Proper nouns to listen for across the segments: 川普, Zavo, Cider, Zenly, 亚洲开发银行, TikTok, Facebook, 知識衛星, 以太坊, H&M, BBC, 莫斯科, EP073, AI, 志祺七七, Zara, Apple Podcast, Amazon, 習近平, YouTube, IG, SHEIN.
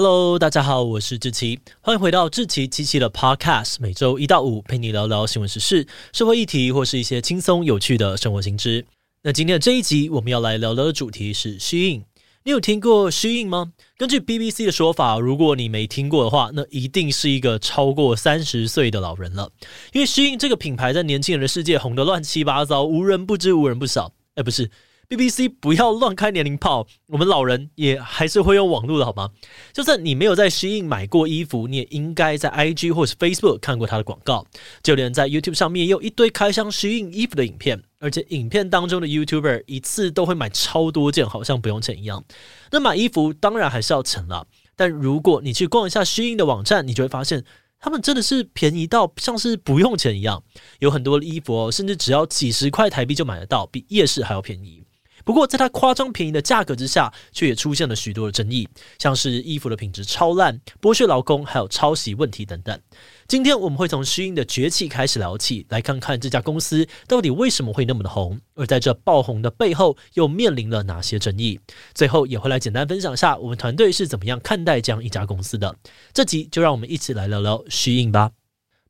Hello， 大家好，我是志祺，欢迎回到志祺七七的 Podcast， 每周一到五陪你聊聊新闻时事、社会议题，或是一些轻松有趣的生活新知。那今天的这一集，我们要来聊聊的主题是 SHEIN。你有听过 SHEIN 吗？根据 BBC 的说法，如果你没听过的话，那一定是一个超过30岁的老人了，因为 SHEIN 这个品牌在年轻人的世界红得乱七八糟，无人不知，无人不晓。不是。BBC 不要乱开年龄炮，我们老人也还是会用网络的好吗？就算你没有在 SHEIN 买过衣服，你也应该在 IG 或是 Facebook 看过它的广告，就连在 YouTube 上面也有一堆开箱 SHEIN 衣服的影片，而且影片当中的 YouTuber 一次都会买超多件，好像不用钱一样。那买衣服当然还是要钱啦，但如果你去逛一下 SHEIN 的网站，你就会发现他们真的是便宜到像是不用钱一样，有很多的衣服甚至只要几十块台币就买得到，比夜市还要便宜。不过在它夸张便宜的价格之下，却也出现了许多的争议，像是衣服的品质超烂、剥削劳工，还有抄袭问题等等。今天我们会从SHEIN的崛起开始聊起，来看看这家公司到底为什么会那么的红，而在这爆红的背后又面临了哪些争议。最后也会来简单分享一下我们团队是怎么样看待这样一家公司的。这集就让我们一起来聊聊SHEIN吧。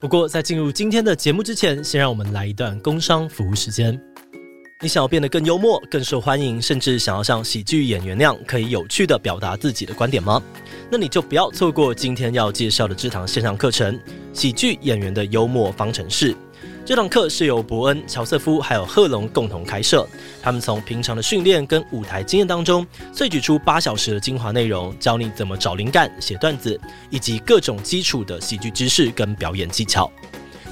不过在进入今天的节目之前，先让我们来一段工商服务时间。你想要变得更幽默、更受欢迎，甚至想要像喜剧演员那样可以有趣地表达自己的观点吗？那你就不要错过今天要介绍的这堂线上课程《喜剧演员的幽默方程式》。这堂课是由伯恩、乔瑟夫还有贺龙共同开设，他们从平常的训练跟舞台经验当中萃取出8小时的精华内容，教你怎么找灵感、写段子，以及各种基础的喜剧知识跟表演技巧。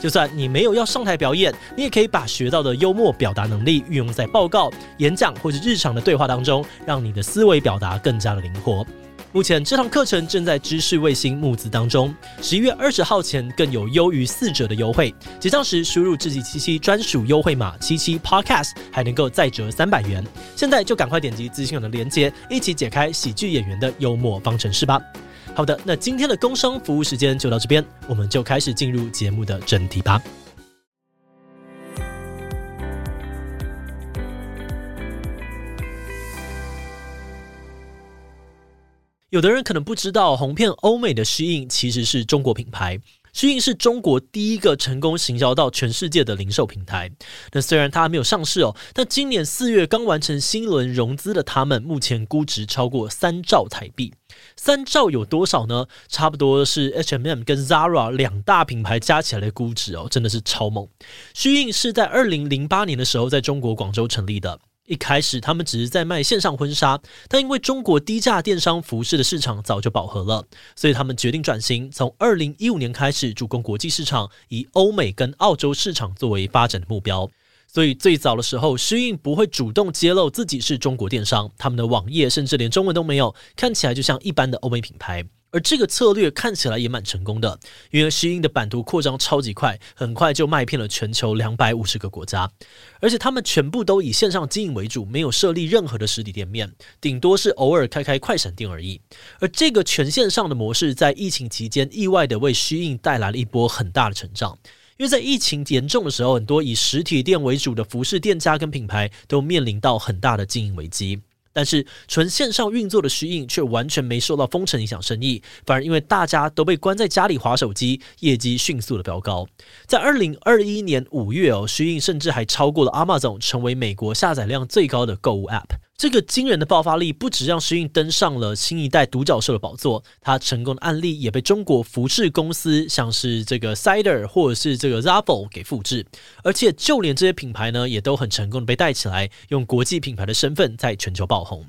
就算你没有要上台表演，你也可以把学到的幽默表达能力运用在报告、演讲或者日常的对话当中，让你的思维表达更加的灵活。目前这堂课程正在知识卫星募资当中，11月20号前更有优于4折的优惠，结账时输入志祺77专属优惠码77podcast， 还能够再折300元。现在就赶快点击资讯栏的连结，一起解开喜剧演员的幽默方程式吧。好的，那今天的工商服务时间就到这边，我们就开始进入节目的正题吧。有的人可能不知道，红遍欧美的SHEIN其实是中国品牌。SHEIN是中国第一个成功行销到全世界的零售平台。那虽然它还没有上市但今年4月刚完成新轮融资的他们，目前估值超过3兆台币。3兆有多少呢？差不多是 H&M 跟 Zara 2大品牌加起来的估值真的是超猛。SHEIN是在2008年的时候在中国广州成立的。一开始他们只是在卖线上婚纱，但因为中国低价电商服饰的市场早就饱和了，所以他们决定转型，从2015年开始主攻国际市场，以欧美跟澳洲市场作为发展的目标。所以最早的时候SHEIN不会主动揭露自己是中国电商，他们的网页甚至连中文都没有，看起来就像一般的欧美品牌。而这个策略看起来也蛮成功的，因为SHEIN的版图扩张超级快，很快就卖遍了全球250个国家，而且他们全部都以线上经营为主，没有设立任何的实体店面，顶多是偶尔开快闪店而已。而这个全线上的模式在疫情期间意外的为SHEIN带来了一波很大的成长，因为在疫情严重的时候，很多以实体店为主的服饰店家跟品牌都面临到很大的经营危机。但是纯线上运作的SHEIN却完全没受到封城影响生意，反而因为大家都被关在家里滑手机，业绩迅速的飙高。在2021年5月SHEIN甚至还超过了 Amazon， 成为美国下载量最高的购物 App。这个惊人的爆发力不只让SHEIN登上了新一代独角兽的宝座，它成功的案例也被中国服饰公司像是这个 Cider 或者是这个 Zavo 给复制，而且就连这些品牌呢也都很成功的被带起来，用国际品牌的身份在全球爆红。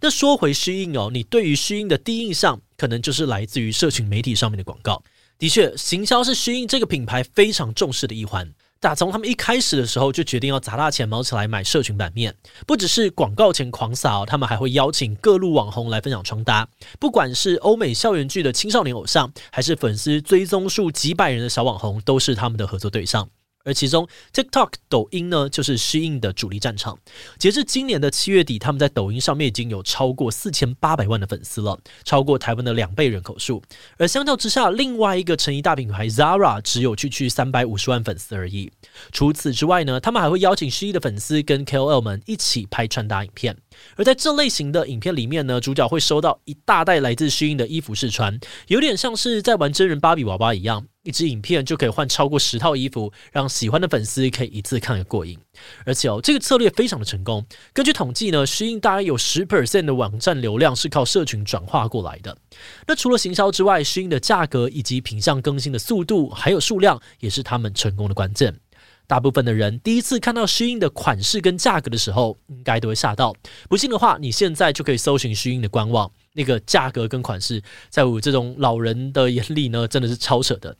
那说回SHEIN你对于SHEIN的第一印象可能就是来自于社群媒体上面的广告。的确，行销是SHEIN这个品牌非常重视的一环。打从他们一开始的时候就决定要砸大钱毛起来买社群版面，不只是广告钱狂撒他们还会邀请各路网红来分享穿搭，不管是欧美校园剧的青少年偶像，还是粉丝追踪数几百人的小网红，都是他们的合作对象。而其中 TikTok 抖音呢就是SHEIN的主力战场。截至今年的7月底，他们在抖音上面已经有超过4800万的粉丝了，超过台湾的2倍人口数。而相较之下，另外一个成衣大品牌 Zara 只有区350万粉丝而已。除此之外呢，他们还会邀请SHEIN的粉丝跟 KOL 们一起拍穿搭影片，而在这类型的影片里面呢，主角会收到一大袋来自SHEIN的衣服试穿，有点像是在玩真人芭比娃娃一样，一支影片就可以换超过10套衣服，让喜欢的粉丝可以一次看个过瘾。而且这个策略非常的成功。根据统计呢，SHEIN大概有 10% 的网站流量是靠社群转化过来的。那除了行销之外，SHEIN的价格以及品项更新的速度还有数量也是他们成功的关键。大部分的人第一次看到SHEIN的款式跟价格的时候，应该都会吓到。不信的话，你现在就可以搜寻SHEIN的官网，那个价格跟款式，在我这种老人的眼里呢，真的是超扯的。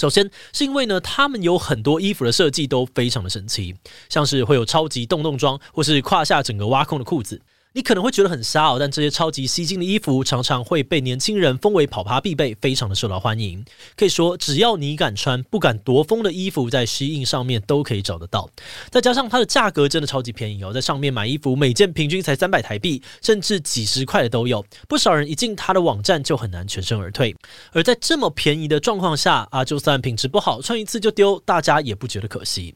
首先是因为呢，他们有很多衣服的设计都非常的神奇，像是会有超级洞装，或是胯下整个挖空的裤子。你可能会觉得很瞎，但这些超级吸睛的衣服常常会被年轻人封为跑趴必备，非常的受到欢迎。可以说，只要你敢穿、不敢夺风的衣服，在SHEIN上面都可以找得到。再加上它的价格真的超级便宜哦，在上面买衣服每件平均才300台币，甚至几十块的都有。不少人一进它的网站就很难全身而退。而在这么便宜的状况下啊，就算品质不好，穿一次就丢，大家也不觉得可惜。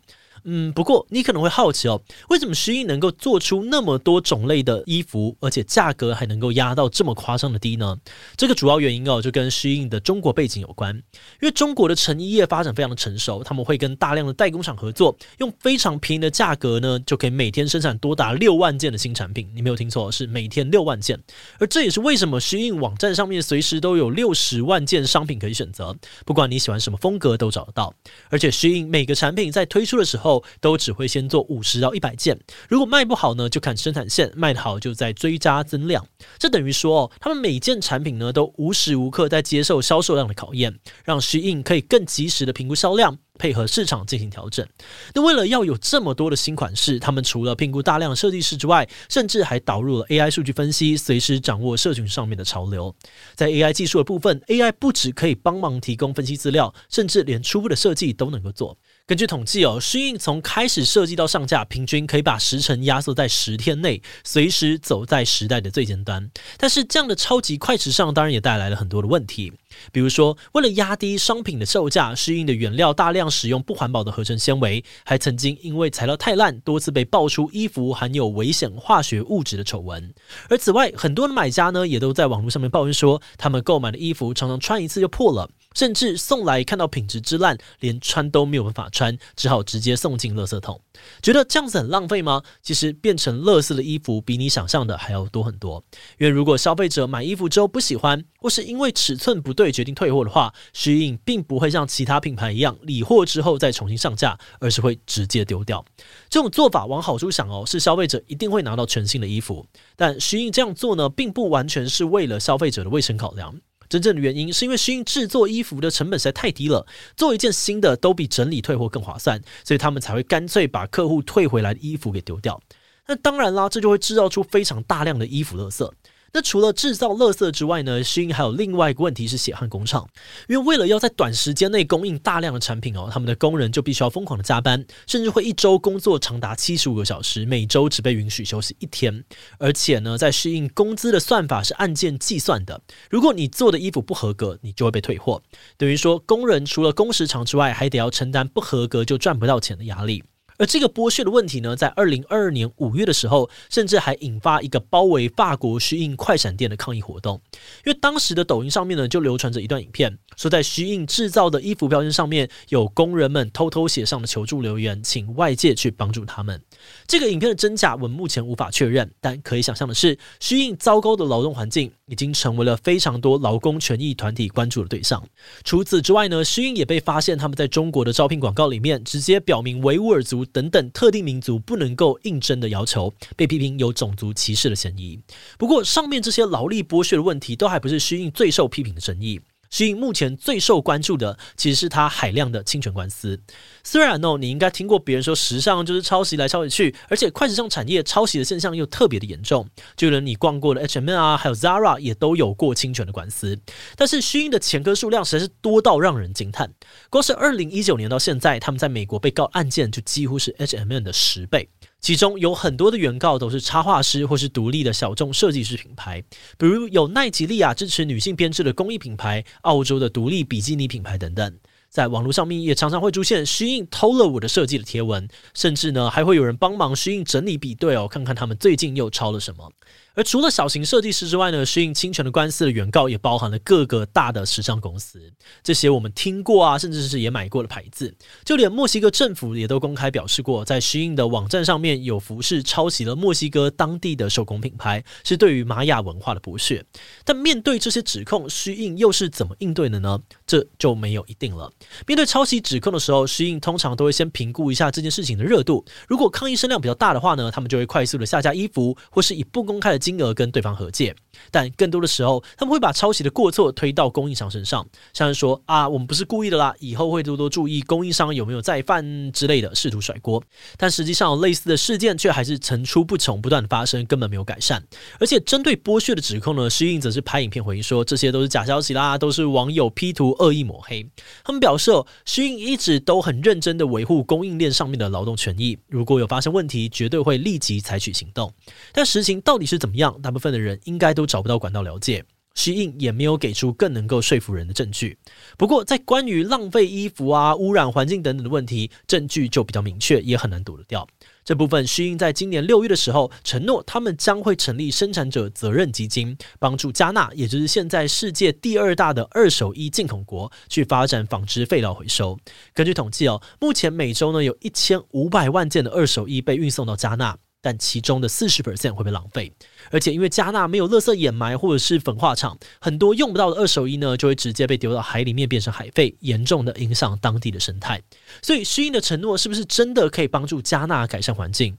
不过你可能会好奇哦，为什么SHEIN能够做出那么多种类的衣服，而且价格还能够压到这么夸张的低呢？这个主要原因哦，就跟SHEIN的中国背景有关。因为中国的成衣业发展非常的成熟，他们会跟大量的代工厂合作，用非常便宜的价格呢，就可以每天生产多达6万件的新产品。你没有听错，是每天6万件。而这也是为什么SHEIN网站上面随时都有60万件商品可以选择，不管你喜欢什么风格都找得到。而且SHEIN每个产品在推出的时候，都只会先做50到100件，如果卖不好呢，就看生产线，卖得好就再追加增量。这等于说他们每件产品呢，都无时无刻在接受销售量的考验，让SHEIN可以更及时的评估销量，配合市场进行调整。那为了要有这么多的新款式，他们除了评估大量的设计师之外，甚至还导入了 AI 数据分析，随时掌握社群上面的潮流。在 AI 技术的部分， AI 不只可以帮忙提供分析资料，甚至连初步的设计都能够做。根据统计SHEIN从开始设计到上架，平均可以把时程压缩在10天内，随时走在时代的最尖端。但是这样的超级快时尚当然也带来了很多的问题，比如说为了压低商品的售价，SHEIN的原料大量使用不环保的合成纤维，还曾经因为材料太烂，多次被爆出衣服含有危险化学物质的丑闻。而此外，很多的买家呢，也都在网络上面抱怨说，他们购买的衣服常常穿一次就破了，甚至送来看到品质之烂，连穿都没有办法穿，只好直接送进垃圾桶。觉得这样子很浪费吗？其实变成垃圾的衣服比你想象的还要多很多。因为如果消费者买衣服之后不喜欢，或是因为尺寸不对决定退货的话，SHEIN并不会像其他品牌一样理货之后再重新上架，而是会直接丢掉。这种做法往好处想是消费者一定会拿到全新的衣服，但SHEIN这样做呢，并不完全是为了消费者的卫生考量。真正的原因是因为SHEIN制作衣服的成本实在太低了，做一件新的都比整理退货更划算，所以他们才会干脆把客户退回来的衣服给丢掉。那当然啦，这就会制造出非常大量的衣服垃圾。那除了制造垃圾之外呢，SHEIN还有另外一个问题是血汗工厂。因为为了要在短时间内供应大量的产品他们的工人就必须要疯狂的加班，甚至会一周工作长达75个小时，每周只被允许休息1天。而且呢，在SHEIN工资的算法是按件计算的，如果你做的衣服不合格，你就会被退货。等于说，工人除了工时长之外，还得要承担不合格就赚不到钱的压力。而这个剥削的问题呢，在2022年5月的时候，甚至还引发一个包围法国SHEIN快闪店的抗议活动。因为当时的抖音上面呢，就流传着一段影片，说在SHEIN制造的衣服标签上面，有工人们偷偷写上的求助留言，请外界去帮助他们。这个影片的真假我们目前无法确认，但可以想象的是，SHEIN糟糕的劳动环境已经成为了非常多劳工权益团体关注的对象。除此之外呢，SHEIN也被发现他们在中国的招聘广告里面，直接表明维吾尔族等等特定民族不能够应征的要求，被批评有种族歧视的嫌疑。不过上面这些劳力剥削的问题都还不是SHEIN最受批评的争议。SHEIN目前最受关注的其实是他海量的侵权官司。虽然你应该听过别人说时尚就是抄袭来抄袭去，而且快时尚产业抄袭的现象又特别的严重，就连你逛过的 H&M 还有 Zara 也都有过侵权的官司。但是SHEIN的前科数量实在是多到让人惊叹，光是2019年到现在，他们在美国被告案件就几乎是 H&M 的10倍。其中有很多的原告都是插画师或是独立的小众设计师品牌，比如有奈及利亚支持女性编织的工艺品牌、澳洲的独立比基尼品牌等等。在网络上面也常常会出现 SHEIN 偷了我的设计的贴文，甚至呢还会有人帮忙 SHEIN 整理比对哦，看看他们最近又抄了什么。而除了小型设计师之外呢， SHEIN 侵权的官司的原告也包含了各个大的时尚公司，这些我们听过啊，甚至是也买过的牌子。就连墨西哥政府也都公开表示过，在 SHEIN 的网站上面有服饰抄袭了墨西哥当地的手工品牌，是对于玛雅文化的不屑。但面对这些指控， SHEIN 又是怎么应对的呢？这就没有一定了。面对抄袭指控的时候， SHEIN 通常都会先评估一下这件事情的热度，如果抗议声量比较大的话呢，他们就会快速的下架衣服，或是以不公开的金额跟对方和解。但更多的时候，他们会把抄袭的过错推到供应商身上，像是说啊，我们不是故意的啦，以后会多多注意供应商有没有再犯之类的，试图甩锅。但实际上，类似的事件却还是层出不穷，不断的发生，根本没有改善。而且针对剥削的指控呢，SHEIN则是拍影片回应说，这些都是假消息啦，都是网友 P 图恶意抹黑。他们表示SHEIN 一直都很认真的维护供应链上面的劳动权益，如果有发生问题，绝对会立即采取行动。但实情到底是怎么样，大部分的人应该都找不到管道了解，SHEIN 也没有给出更能够说服人的证据。不过在关于浪费衣服啊、污染环境等等的问题，证据就比较明确，也很难躲得掉。这部分SHEIN在今年6月的时候承诺，他们将会成立生产者责任基金，帮助加纳，也就是现在世界第二大的二手衣进口国，去发展纺织废料回收。根据统计哦，目前每周呢有1500万件的二手衣被运送到加纳，但其中的 40% 会被浪费。而且因为加纳没有垃圾掩埋或者是焚化厂，很多用不到的二手衣呢就会直接被丢到海里面变成海废，严重的影响当地的生态。所以SHEIN的承诺是不是真的可以帮助加纳改善环境？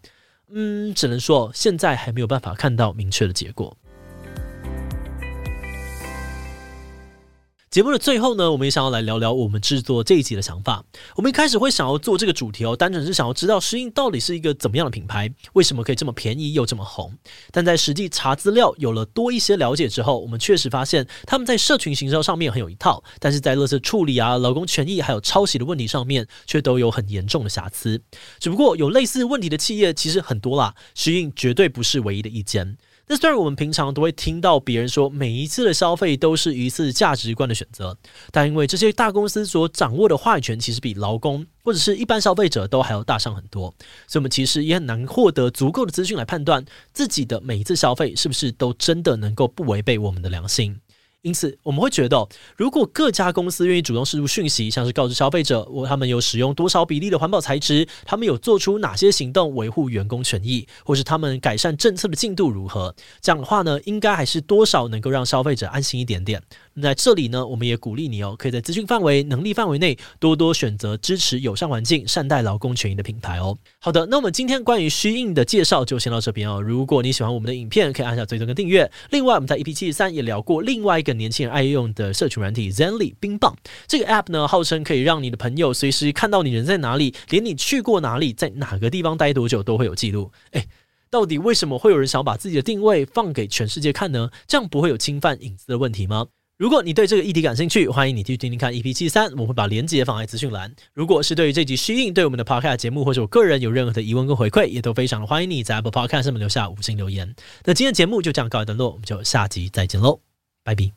只能说现在还没有办法看到明确的结果。节目的最后呢，我们也想要来聊聊我们制作这一集的想法。我们一开始会想要做这个主题哦，单纯是想要知道SHEIN到底是一个怎么样的品牌，为什么可以这么便宜又这么红。但在实际查资料有了多一些了解之后，我们确实发现他们在社群行销上面很有一套，但是在垃圾处理啊、劳工权益还有抄袭的问题上面却都有很严重的瑕疵。只不过有类似问题的企业其实很多啦，SHEIN绝对不是唯一的一间。那虽然我们平常都会听到别人说每一次的消费都是一次价值观的选择，但因为这些大公司所掌握的话语权其实比劳工或者是一般消费者都还要大上很多，所以我们其实也很难获得足够的资讯来判断自己的每一次消费是不是都真的能够不违背我们的良心。因此我们会觉得，如果各家公司愿意主动释出讯息，像是告知消费者他们有使用多少比例的环保材质，他们有做出哪些行动维护员工权益，或是他们改善政策的进度如何，这样的话呢，应该还是多少能够让消费者安心一点点。那在这里呢，我们也鼓励你哦，可以在资讯范围、能力范围内多多选择支持友善环境、善待劳工权益的品牌哦。好的，那我们今天关于SHEIN的介绍就先到这边哦。如果你喜欢我们的影片，可以按下追踪跟订阅。另外，我们在 EP73 也聊过另外一个年轻人爱用的社群软体 Zenly 冰棒，这个 App 呢，号称可以让你的朋友随时看到你人在哪里，连你去过哪里，在哪个地方待多久都会有记录。到底为什么会有人想把自己的定位放给全世界看呢？这样不会有侵犯隐私的问题吗？如果你对这个议题感兴趣，欢迎你去听听看 EP73， 我们会把连结放在资讯栏。如果是对于这集SHEIN、对我们的 Podcast 节目或者我个人有任何的疑问跟回馈，也都非常的欢迎你在 Apple Podcast 上面留下5星留言。那今天的节目就这样告一段落，我们就下集再见喽，拜拜。